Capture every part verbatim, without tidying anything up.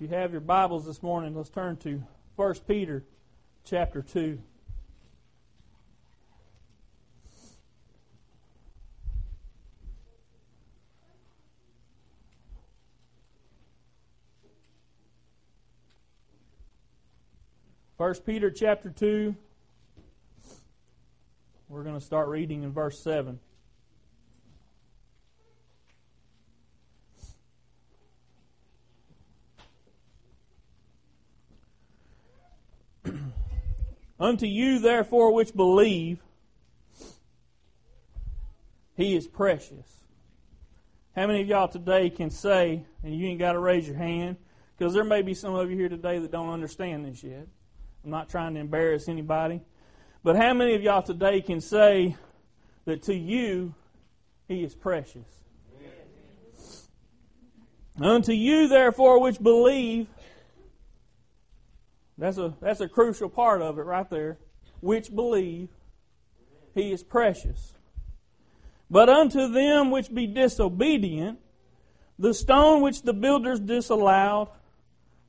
If you have your Bibles this morning, let's turn to First Peter chapter two. First Peter chapter two, we're going to start reading in verse seven. Unto you, therefore, which believe, He is precious. How many of y'all today can say, and you ain't got to raise your hand, because there may be some of you here today that don't understand this yet. I'm not trying to embarrass anybody. But how many of y'all today can say that to you, He is precious? Amen. Unto you, therefore, which believe, that's a, that's a crucial part of it right there, which believe, He is precious. But unto them which be disobedient, the stone which the builders disallowed,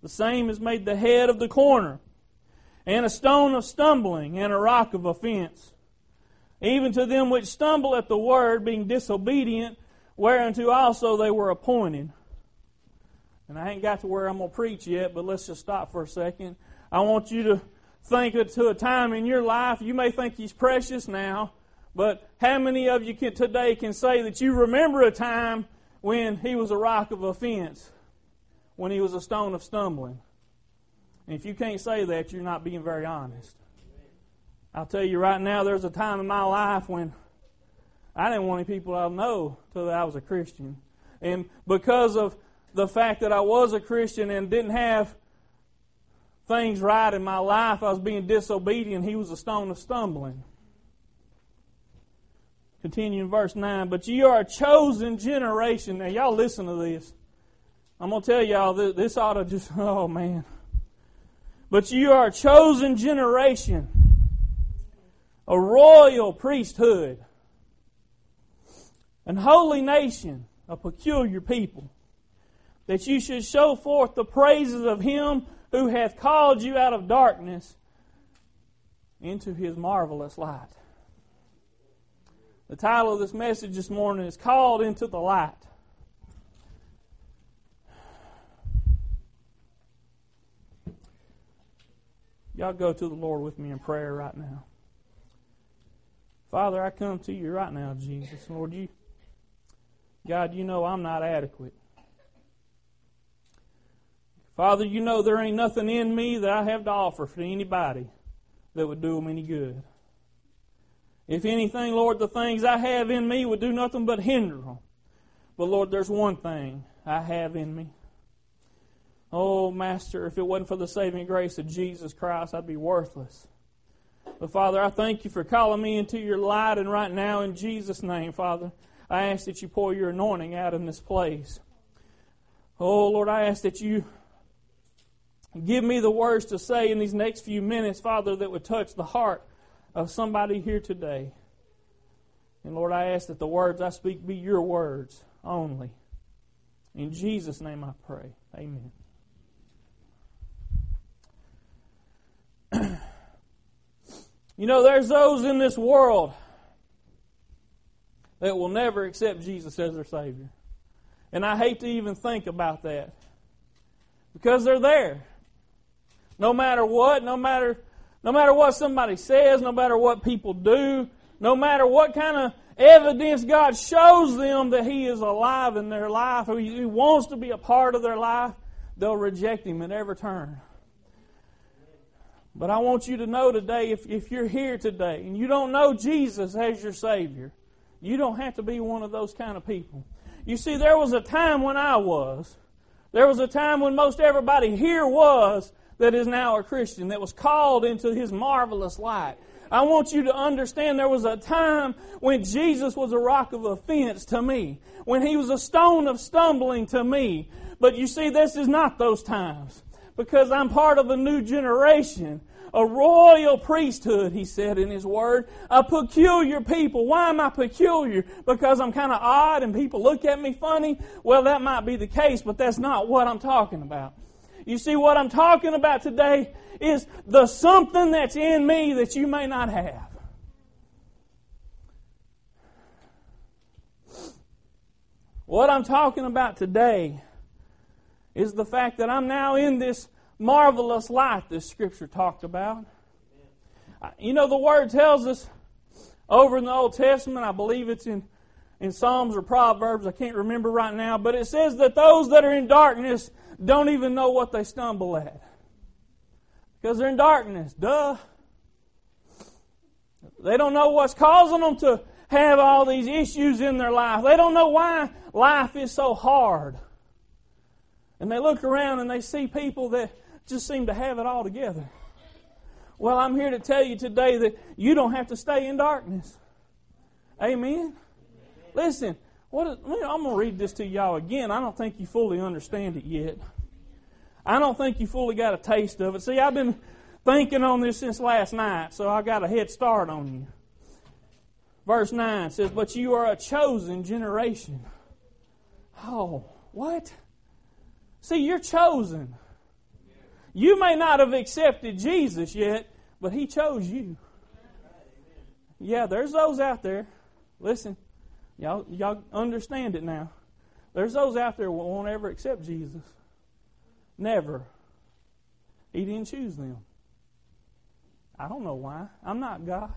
the same is made the head of the corner, and a stone of stumbling, and a rock of offense. Even to them which stumble at the word, being disobedient, whereunto also they were appointed. And I ain't got to where I'm going to preach yet, but let's just stop for a second. I want you to think to a time in your life, you may think He's precious now, but how many of you can, today can say that you remember a time when He was a rock of offense, when He was a stone of stumbling? And if you can't say that, you're not being very honest. I'll tell you right now, there's a time in my life when I didn't want any people I know till I was a Christian. And because of the fact that I was a Christian and didn't have things right in my life, I was being disobedient. He was a stone of stumbling. Continue in verse nine. But ye are a chosen generation. Now, y'all listen to this. I'm going to tell y'all, this ought to just, oh, man. But you are a chosen generation, a royal priesthood, an holy nation, a peculiar people, that you should show forth the praises of Him who hath called you out of darkness into His marvelous light. The title of this message this morning is Called into the Light. Y'all go to the Lord with me in prayer right now. Father, I come to you right now, Jesus. Lord, you, God, you know I'm not adequate. Father, you know there ain't nothing in me that I have to offer for anybody that would do them any good. If anything, Lord, the things I have in me would do nothing but hinder them. But Lord, there's one thing I have in me. Oh, Master, if it wasn't for the saving grace of Jesus Christ, I'd be worthless. But, Father, I thank you for calling me into your light, and right now, in Jesus' name, Father, I ask that you pour your anointing out in this place. Oh, Lord, I ask that you give me the words to say in these next few minutes, Father, that would touch the heart of somebody here today. And, Lord, I ask that the words I speak be your words only. In Jesus' name I pray. Amen. You know, there's those in this world that will never accept Jesus as their Savior. And I hate to even think about that. Because they're there. No matter what, no matter no matter what somebody says, no matter what people do, no matter what kind of evidence God shows them that He is alive in their life, or He wants to be a part of their life, they'll reject Him at every turn. But I want you to know today, if, if you're here today and you don't know Jesus as your Savior, you don't have to be one of those kind of people. You see, there was a time when I was. There was a time when most everybody here was that is now a Christian, that was called into His marvelous light. I want you to understand there was a time when Jesus was a rock of offense to me, when He was a stone of stumbling to me. But you see, this is not those times. Because I'm part of a new generation, a royal priesthood, He said in His Word, a peculiar people. Why am I peculiar? Because I'm kind of odd and people look at me funny? Well, that might be the case, but that's not what I'm talking about. You see, what I'm talking about today is the something that's in me that you may not have. What I'm talking about today is the fact that I'm now in this marvelous light this Scripture talked about. You know, the Word tells us over in the Old Testament, I believe it's in, in Psalms or Proverbs, I can't remember right now, but it says that those that are in darkness don't even know what they stumble at. Because they're in darkness, duh. They don't know what's causing them to have all these issues in their life. They don't know why life is so hard. And they look around and they see people that just seem to have it all together. Well, I'm here to tell you today that you don't have to stay in darkness. Amen? Listen, what is, I'm going to read this to y'all again. I don't think you fully understand it yet. I don't think you fully got a taste of it. See, I've been thinking on this since last night, so I got a head start on you. Verse nine says, "But you are a chosen generation." Oh, what? See, you're chosen. You may not have accepted Jesus yet, but He chose you. Yeah, there's those out there. Listen, y'all, y'all understand it now. There's those out there who won't ever accept Jesus. Never. He didn't choose them. I don't know why. I'm not God.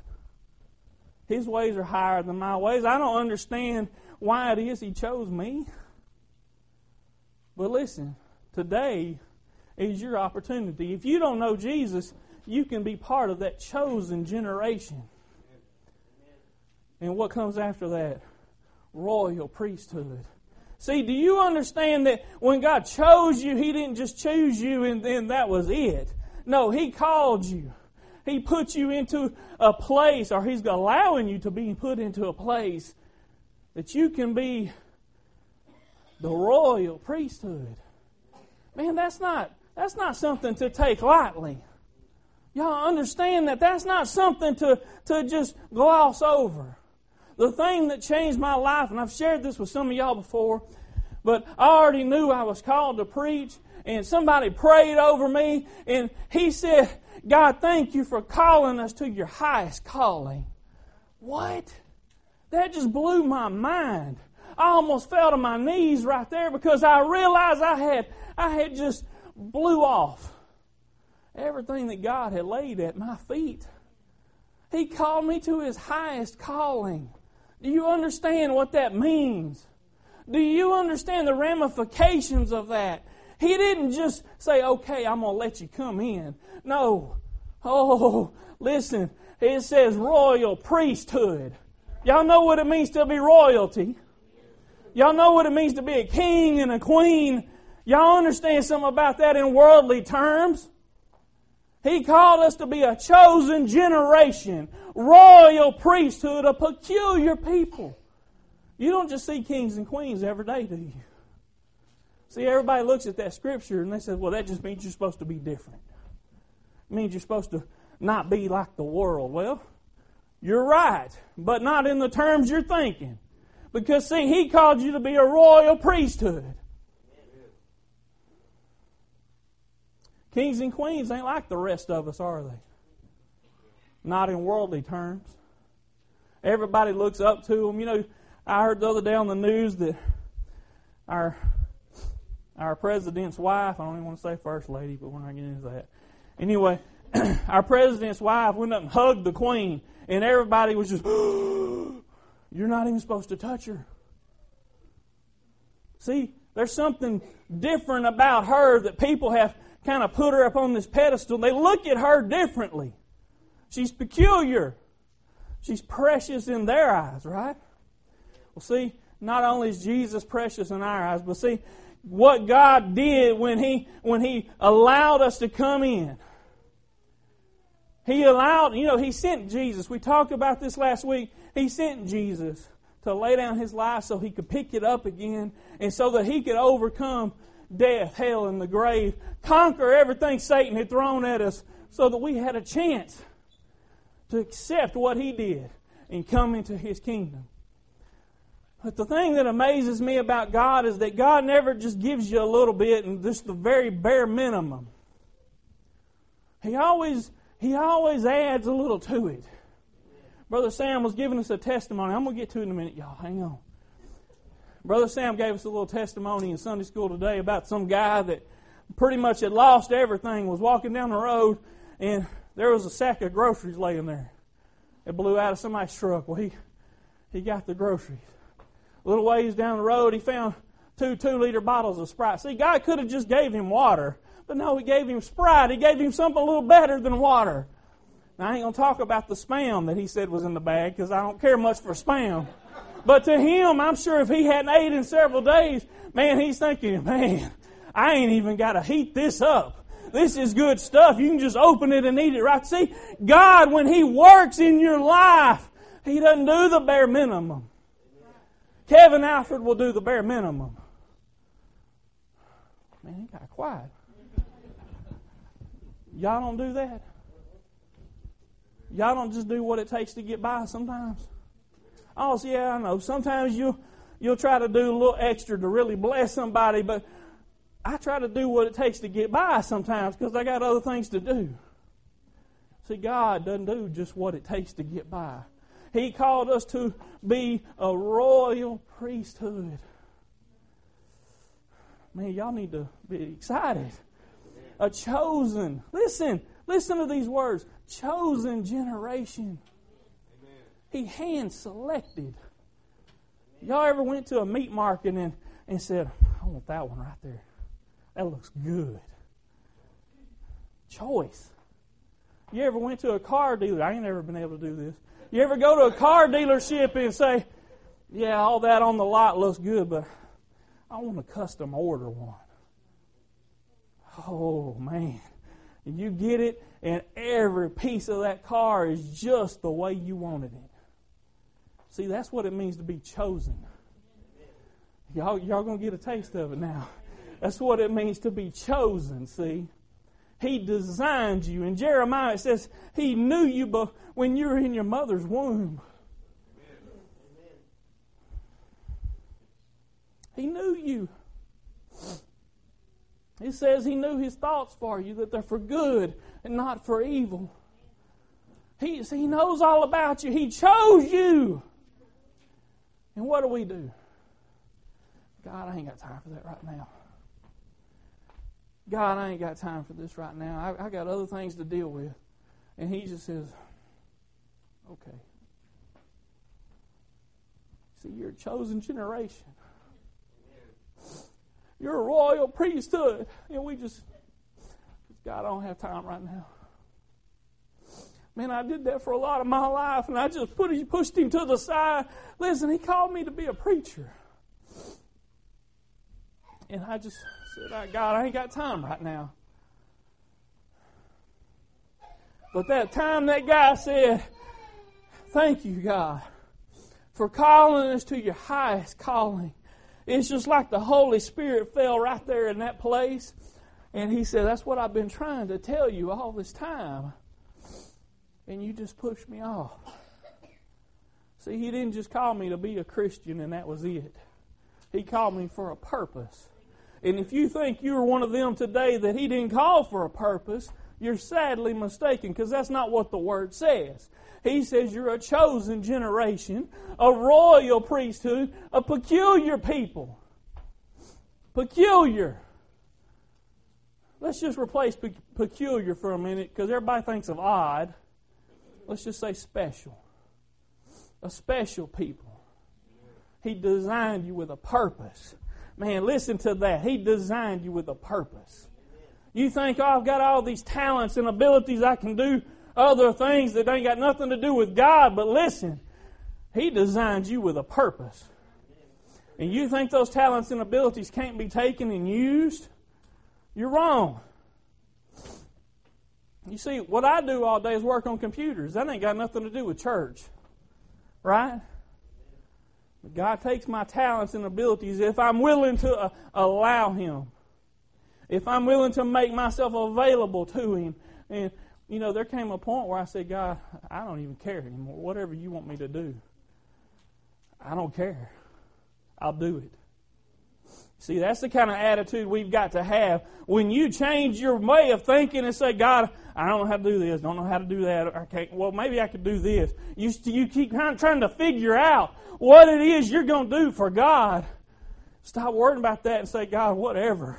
His ways are higher than my ways. I don't understand why it is He chose me. But listen, today is your opportunity. If you don't know Jesus, you can be part of that chosen generation. And what comes after that? Royal priesthood. See, do you understand that when God chose you, He didn't just choose you and then that was it. No, He called you. He put you into a place, or He's allowing you to be put into a place that you can be the royal priesthood. Man, that's not that's not something to take lightly. Y'all understand that that's not something to, to just gloss over. The thing that changed my life, and I've shared this with some of y'all before, but I already knew I was called to preach, and somebody prayed over me, and he said, "God, thank you for calling us to your highest calling." What? That just blew my mind. I almost fell to my knees right there because I realized I had I had just blew off everything that God had laid at my feet. He called me to His highest calling. Do you understand what that means? Do you understand the ramifications of that? He didn't just say, "Okay, I'm going to let you come in." No. Oh, listen. It says royal priesthood. Y'all know what it means to be royalty. Y'all know what it means to be a king and a queen. Y'all understand something about that in worldly terms. He called us to be a chosen generation, royal priesthood, a peculiar people. You don't just see kings and queens every day, do you? See, everybody looks at that Scripture and they say, "Well, that just means you're supposed to be different. It means you're supposed to not be like the world." Well, you're right, but not in the terms you're thinking. Because, see, He called you to be a royal priesthood. Kings and queens ain't like the rest of us, are they? Not in worldly terms. Everybody looks up to them. You know, I heard the other day on the news that our... Our president's wife, I don't even want to say first lady, but we're not getting into that. Anyway, our president's wife went up and hugged the queen, and everybody was just, "You're not even supposed to touch her." See, there's something different about her that people have kind of put her up on this pedestal. They look at her differently. She's peculiar. She's precious in their eyes, right? Well, see, not only is Jesus precious in our eyes, but see, what God did when He when He allowed us to come in. He allowed, you know, He sent Jesus. We talked about this last week. He sent Jesus to lay down His life so He could pick it up again and so that He could overcome death, hell, and the grave, conquer everything Satan had thrown at us so that we had a chance to accept what He did and come into His kingdom. But the thing that amazes me about God is that God never just gives you a little bit and just the very bare minimum. He always, he always adds a little to it. Brother Sam was giving us a testimony. I'm going to get to it in a minute, y'all. Hang on. Brother Sam gave us a little testimony in Sunday school today about some guy that pretty much had lost everything, was walking down the road, and there was a sack of groceries laying there. It blew out of somebody's truck. Well, he, he got the groceries. A little ways down the road, he found two two-liter bottles of Sprite. See, God could have just gave him water, but no, He gave him Sprite. He gave him something a little better than water. Now, I ain't going to talk about the Spam that he said was in the bag, because I don't care much for Spam. But to him, I'm sure if he hadn't ate in several days, man, he's thinking, man, I ain't even got to heat this up. This is good stuff. You can just open it and eat it right. See, God, when He works in your life, He doesn't do the bare minimum. Kevin Alford will do the bare minimum. Man, he got quiet. Y'all don't do that. Y'all don't just do what it takes to get by sometimes. Oh, so yeah, I know. Sometimes you, you'll try to do a little extra to really bless somebody, but I try to do what it takes to get by sometimes because I got other things to do. See, God doesn't do just what it takes to get by. He called us to be a royal priesthood. Man, y'all need to be excited. A chosen, listen, listen to these words, chosen generation. Amen. He hand-selected. Y'all ever went to a meat market and, and said, I want that one right there. That looks good. Choice. You ever went to a car dealer? I ain't never been able to do this. You ever go to a car dealership and say, yeah, all that on the lot looks good, but I want to custom order one. Oh, man. And you get it, and every piece of that car is just the way you wanted it. See, that's what it means to be chosen. Y'all, y'all going to get a taste of it now. That's what it means to be chosen, see? He designed you. In Jeremiah it says, He knew you be- when you were in your mother's womb. Amen. He knew you. It says He knew His thoughts for you, that they're for good and not for evil. He, he knows all about you. He chose you. And what do we do? God, I ain't got time for that right now. God, I ain't got time for this right now. I, I got other things to deal with. And He just says, okay. See, you're a chosen generation. You're a royal priesthood. And we just, God, I don't have time right now. Man, I did that for a lot of my life, and I just put him, pushed Him to the side. Listen, He called me to be a preacher. And I just said, God, I ain't got time right now. But that time that guy said, thank you, God, for calling us to your highest calling. It's just like the Holy Spirit fell right there in that place. And He said, that's what I've been trying to tell you all this time. And you just pushed me off. See, He didn't just call me to be a Christian and that was it. He called me for a purpose. And if you think you're one of them today that He didn't call for a purpose, you're sadly mistaken, because that's not what the Word says. He says you're a chosen generation, a royal priesthood, a peculiar people. Peculiar. Let's just replace pe- peculiar for a minute, because everybody thinks of odd. Let's just say special. A special people. He designed you with a purpose. Man, listen to that. He designed you with a purpose. You think, oh, I've got all these talents and abilities. I can do other things that ain't got nothing to do with God. But listen, He designed you with a purpose. And you think those talents and abilities can't be taken and used? You're wrong. You see, what I do all day is work on computers. That ain't got nothing to do with church. Right? God takes my talents and abilities if I'm willing to uh, allow Him. If I'm willing to make myself available to Him. And, you know, there came a point where I said, God, I don't even care anymore. Whatever you want me to do, I don't care. I'll do it. See, that's the kind of attitude we've got to have. When you change your way of thinking and say, God, I don't know how to do this, don't know how to do that, I can't, well, maybe I could do this. You, you keep trying to figure out what it is you're going to do for God. Stop worrying about that and say, God, whatever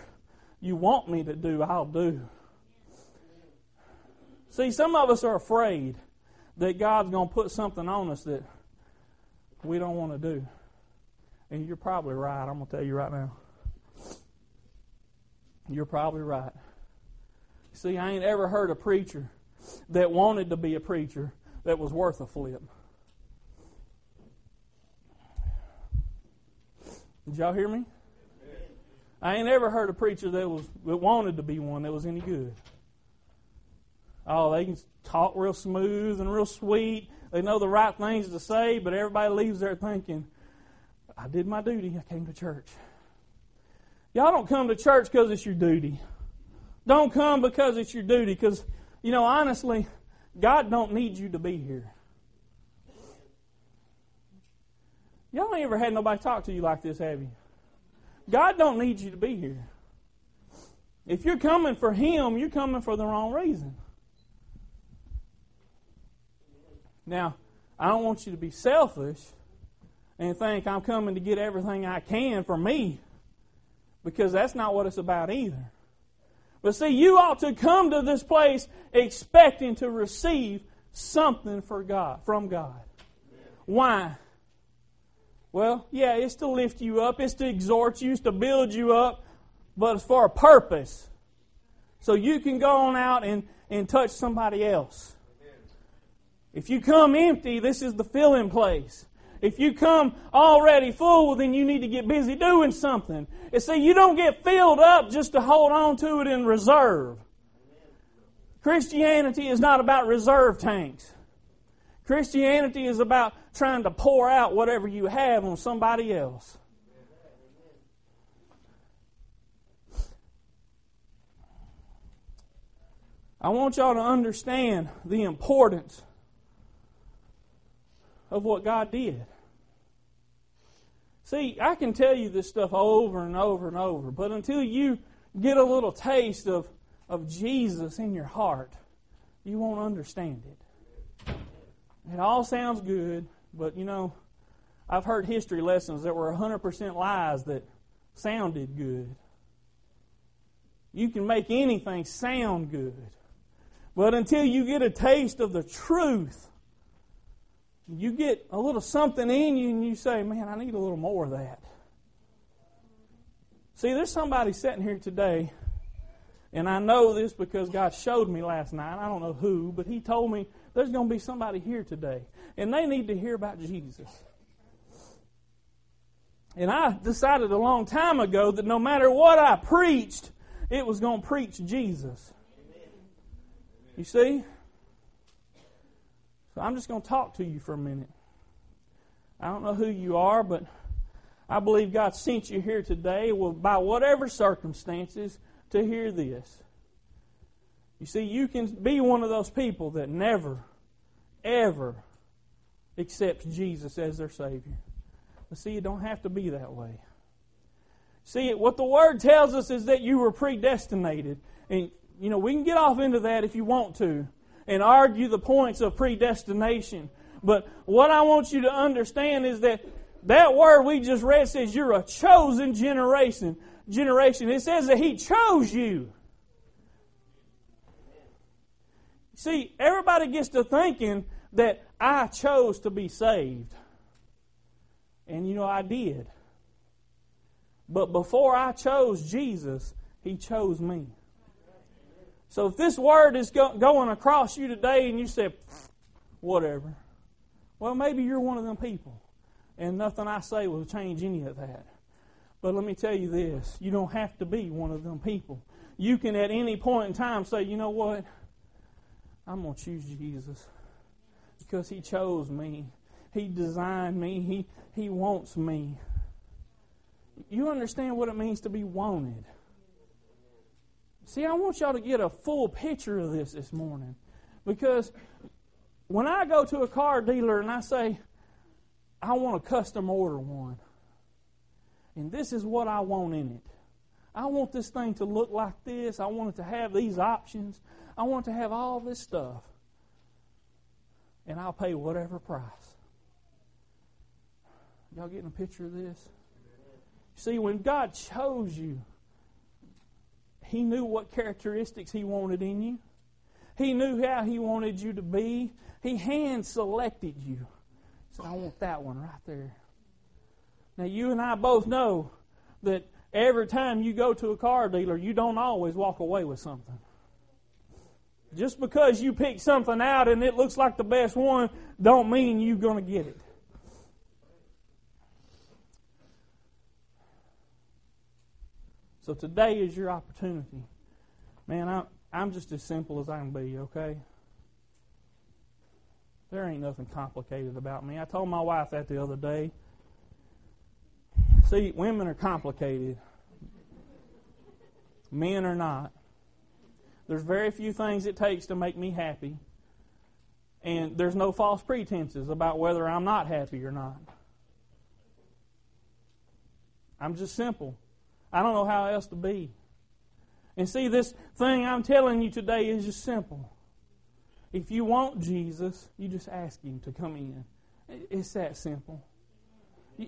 you want me to do, I'll do. See, some of us are afraid that God's going to put something on us that we don't want to do. And you're probably right. I'm going to tell you right now. You're probably right. See, I ain't ever heard a preacher that wanted to be a preacher that was worth a flip. Did y'all hear me? I ain't ever heard a preacher that was that wanted to be one that was any good. Oh, they can talk real smooth and real sweet. They know the right things to say, but everybody leaves there thinking, I did my duty. I came to church. Y'all don't come to church because it's your duty. Don't come because it's your duty. Because, you know, honestly, God don't need you to be here. Y'all ain't ever had nobody talk to you like this, have you? God don't need you to be here. If you're coming for Him, you're coming for the wrong reason. Now, I don't want you to be selfish and think I'm coming to get everything I can for me, because that's not what it's about either. But see, you ought to come to this place expecting to receive something for God, from God. Why? Well, yeah, it's to lift you up, it's to exhort you, it's to build you up, but it's for a purpose. So you can go on out and, and touch somebody else. If you come empty, this is the filling place. If you come already full, well, then you need to get busy doing something. And see, you don't get filled up just to hold on to it in reserve. Christianity is not about reserve tanks. Christianity is about trying to pour out whatever you have on somebody else. I want y'all to understand the importance of what God did. See, I can tell you this stuff over and over and over, but until you get a little taste of, of Jesus in your heart, you won't understand it. It all sounds good, but you know, I've heard history lessons that were one hundred percent lies that sounded good. You can make anything sound good, but until you get a taste of the truth, you get a little something in you and you say, man, I need a little more of that. See, there's somebody sitting here today, and I know this because God showed me last night. I don't know who, but He told me there's going to be somebody here today, and they need to hear about Jesus. And I decided a long time ago that no matter what I preached, it was going to preach Jesus. You see? So I'm just going to talk to you for a minute. I don't know who you are, but I believe God sent you here today by whatever circumstances to hear this. You see, you can be one of those people that never, ever accepts Jesus as their Savior. But see, you don't have to be that way. See, what the Word tells us is that you were predestinated. And, you know, we can get off into that if you want to, and argue the points of predestination. But what I want you to understand is that that word we just read says you're a chosen generation. Generation. It says that He chose you. See, everybody gets to thinking that I chose to be saved. And you know, I did. But before I chose Jesus, He chose me. So if this word is go- going across you today and you say, whatever, well, maybe you're one of them people, and nothing I say will change any of that. But let me tell you this, you don't have to be one of them people. You can at any point in time say, you know what, I'm going to choose Jesus because He chose me. He designed me. He, he wants me. You understand what it means to be wanted. See, I want y'all to get a full picture of this this morning, because when I go to a car dealer and I say, I want a custom order one, and this is what I want in it. I want this thing to look like this. I want it to have these options. I want it to have all this stuff. And I'll pay whatever price. Y'all getting a picture of this? See, when God chose you, He knew what characteristics He wanted in you. He knew how He wanted you to be. He hand-selected you. He said, I want that one right there. Now, you and I both know that every time you go to a car dealer, you don't always walk away with something. Just because you pick something out and it looks like the best one, don't mean you're going to get it. So today is your opportunity. Man, I'm, I'm just as simple as I can be, okay? There ain't nothing complicated about me. I told my wife that the other day. See, women are complicated. Men are not. There's very few things it takes to make me happy. And there's no false pretenses about whether I'm not happy or not. I'm just simple. I don't know how else to be. And see, this thing I'm telling you today is just simple. If you want Jesus, you just ask Him to come in. It's that simple.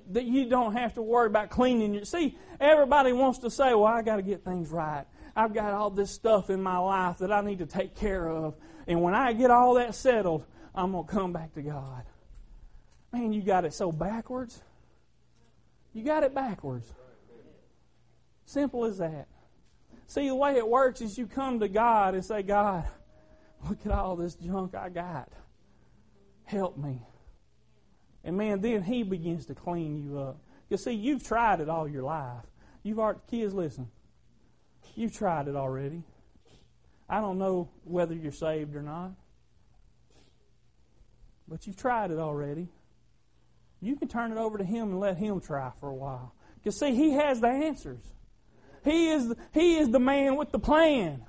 That you don't have to worry about cleaning your... See, everybody wants to say, well, I got to get things right. I've got all this stuff in my life that I need to take care of. And when I get all that settled, I'm going to come back to God. Man, you got it so backwards. You got it backwards. Simple as that. See, the way it works is you come to God and say, God, look at all this junk I got. Help me. And man, then He begins to clean you up. You see, you've tried it all your life. You've already, kids, listen. You've tried it already. I don't know whether you're saved or not. But you've tried it already. You can turn it over to Him and let Him try for a while. You see, He has the answers. He is the, he is the man with the plan.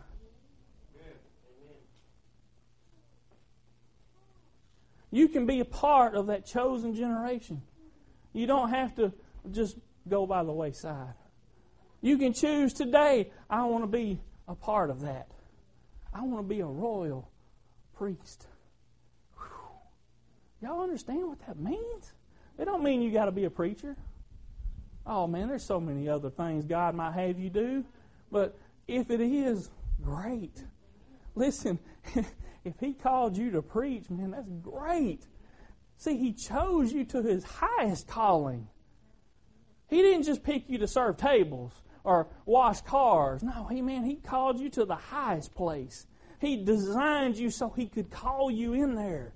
You can be a part of that chosen generation. You don't have to just go by the wayside. You can choose today, I want to be a part of that. I want to be a royal priest. Whew. Y'all understand what that means? It don't mean you got to be a preacher. Oh man, there's so many other things God might have you do. But if it is, great. Listen, if He called you to preach, man, that's great. See, He chose you to His highest calling. He didn't just pick you to serve tables or wash cars. No, he man, He called you to the highest place. He designed you so He could call you in there.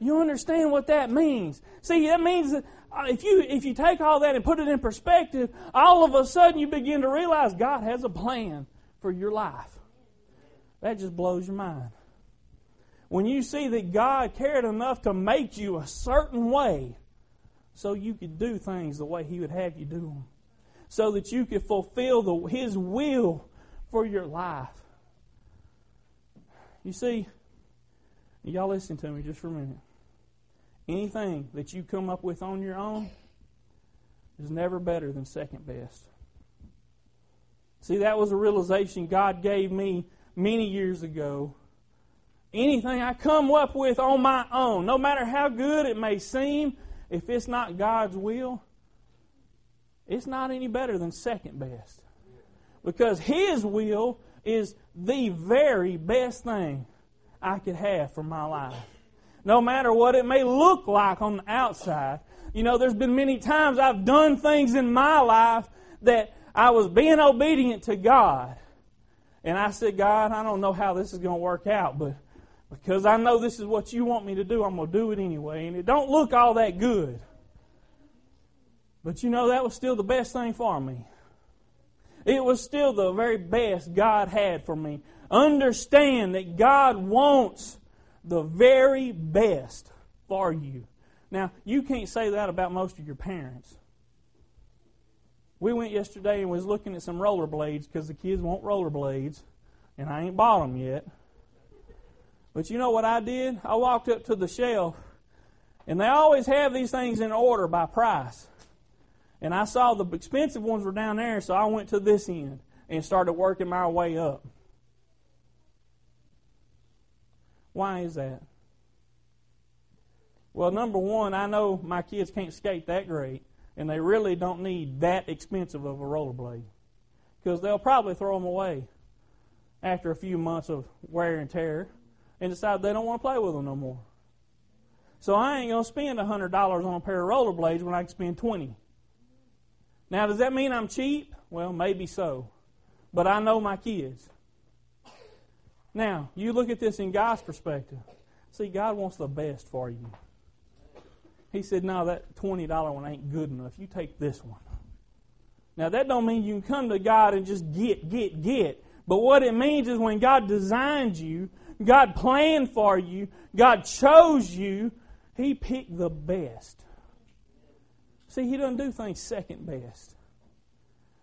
You understand what that means? See, that means that if you if you take all that and put it in perspective, all of a sudden you begin to realize God has a plan for your life. That just blows your mind. When you see that God cared enough to make you a certain way so you could do things the way He would have you do them, so that you could fulfill the, His will for your life. You see, y'all listen to me just for a minute. Anything that you come up with on your own is never better than second best. See, that was a realization God gave me many years ago. Anything I come up with on my own, no matter how good it may seem, if it's not God's will, it's not any better than second best. Because His will is the very best thing I could have for my life. No matter what it may look like on the outside. You know, there's been many times I've done things in my life that I was being obedient to God. And I said, God, I don't know how this is going to work out, but because I know this is what you want me to do, I'm going to do it anyway. And it don't look all that good. But you know, that was still the best thing for me. It was still the very best God had for me. Understand that God wants the very best for you. Now, you can't say that about most of your parents. We went yesterday and was looking at some rollerblades because the kids want rollerblades. And I ain't bought them yet. But you know what I did? I walked up to the shelf, and they always have these things in order by price. And I saw the expensive ones were down there, so I went to this end and started working my way up. Why is that? Well, number one, I know my kids can't skate that great, and they really don't need that expensive of a rollerblade because they'll probably throw them away after a few months of wear and tear and decide they don't want to play with them no more. So I ain't going to spend one hundred dollars on a pair of rollerblades when I can spend twenty dollars. Now, does that mean I'm cheap? Well, maybe so, but I know my kids. Now, you look at this in God's perspective. See, God wants the best for you. He said, no, that twenty dollar one ain't good enough. You take this one. Now, that don't mean you can come to God and just get, get, get. But what it means is when God designed you, God planned for you, God chose you, He picked the best. See, He doesn't do things second best.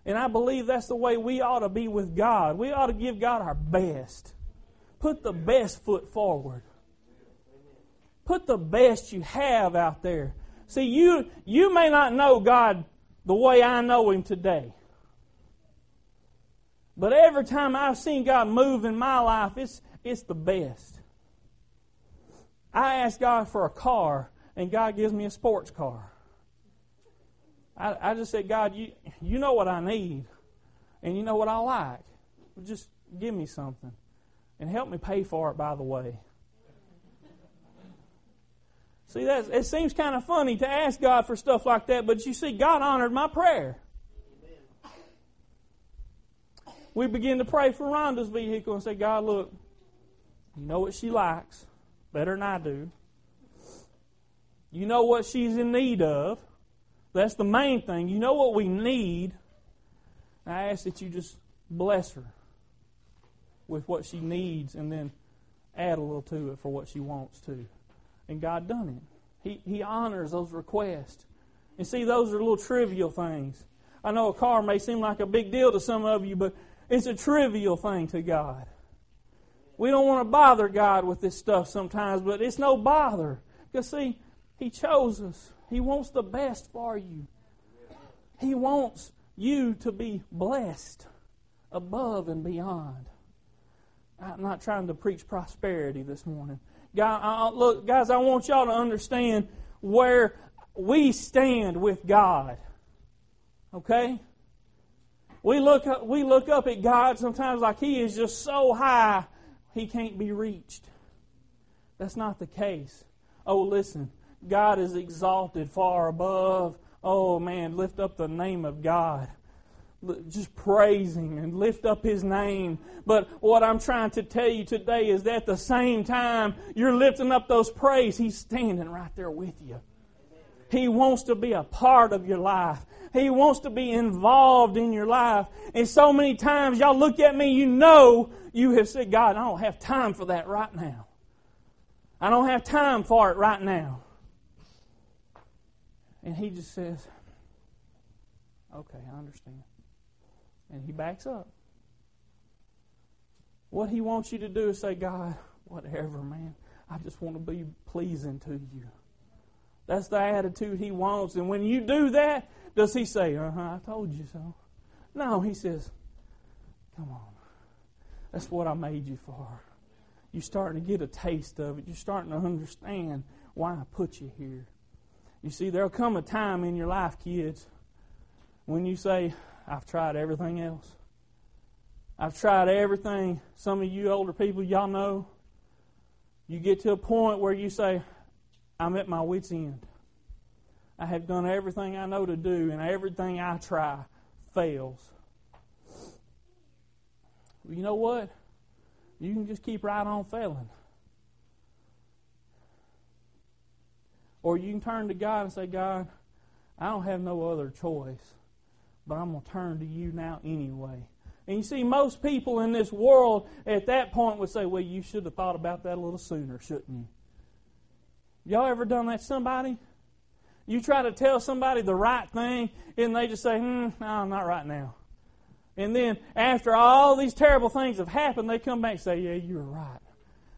And I believe that's the way we ought to be with God. We ought to give God our best. Put the best foot forward. Put the best you have out there. See, you you may not know God the way I know Him today. But every time I've seen God move in my life, it's it's the best. I asked God for a car, and God gives me a sports car. I, I just said, God, you you know what I need, and you know what I like. Just give me something, and help me pay for it, by the way. See, that's, it seems kind of funny to ask God for stuff like that, but you see, God honored my prayer. Amen. We begin to pray for Rhonda's vehicle and say, God, look, you know what she likes better than I do. You know what she's in need of. That's the main thing. You know what we need. And I ask that you just bless her with what she needs and then add a little to it for what she wants to. And God done it. He He honors those requests. And see, those are little trivial things. I know a car may seem like a big deal to some of you, but it's a trivial thing to God. We don't want to bother God with this stuff sometimes, but it's no bother. Because see, He chose us. He wants the best for you. He wants you to be blessed above and beyond. I'm not trying to preach prosperity this morning. God, I, look, guys, I want y'all to understand where we stand with God. Okay? We look up, we look up at God sometimes like He is just so high He can't be reached. That's not the case. Oh, listen, God is exalted far above. Oh, man, lift up the name of God. Just praise Him and lift up His name. But what I'm trying to tell you today is that at the same time you're lifting up those praise, He's standing right there with you. He wants to be a part of your life. He wants to be involved in your life. And so many times y'all look at me, you know you have said, God, I don't have time for that right now. I don't have time for it right now. And He just says, okay, I understand. And He backs up. What He wants you to do is say, God, whatever, man. I just want to be pleasing to you. That's the attitude He wants. And when you do that, does He say, uh-huh, I told you so? No, He says, come on. That's what I made you for. You're starting to get a taste of it. You're starting to understand why I put you here. You see, there'll come a time in your life, kids, when you say, I've tried everything else. I've tried everything. Some of you older people, y'all know, you get to a point where you say, I'm at my wit's end. I have done everything I know to do, and everything I try fails. You know what? You can just keep right on failing. Or you can turn to God and say, God, I don't have no other choice, but I'm going to turn to you now anyway. And you see, most people in this world at that point would say, well, you should have thought about that a little sooner, shouldn't you? Y'all ever done that to somebody? You try to tell somebody the right thing, and they just say, hmm, no, not right now. And then after all these terrible things have happened, they come back and say, yeah, you were right.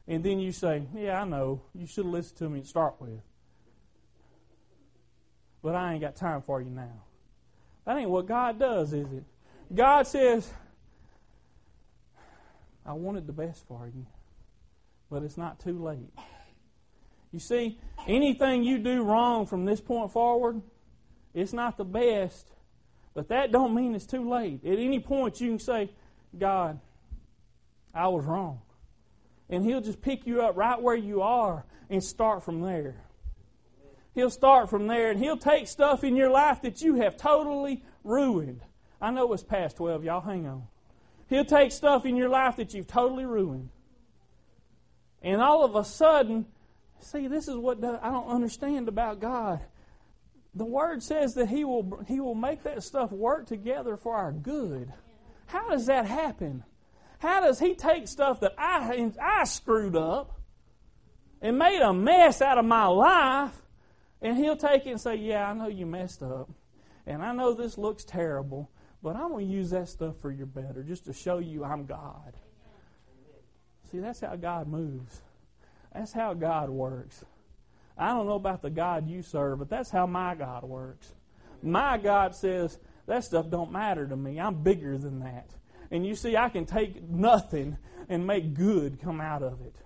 And then you say, yeah, I know. You should have listened to me to start with. But I ain't got time for you now. That ain't what God does, is it? God says, I wanted the best for you, but it's not too late. You see, anything you do wrong from this point forward, it's not the best, but that don't mean it's too late. At any point you can say, God, I was wrong. And He'll just pick you up right where you are and start from there. He'll start from there, and He'll take stuff in your life that you have totally ruined. I know it's past twelve, y'all. Hang on. He'll take stuff in your life that you've totally ruined. And all of a sudden, see, this is what I don't understand about God. The Word says that He will, He will make that stuff work together for our good. How does that happen? How does He take stuff that I, I screwed up and made a mess out of my life, and He'll take it and say, yeah, I know you messed up, and I know this looks terrible, but I'm going to use that stuff for your better just to show you I'm God. See, that's how God moves. That's how God works. I don't know about the God you serve, but that's how my God works. My God says, that stuff don't matter to me. I'm bigger than that. And you see, I can take nothing and make good come out of it.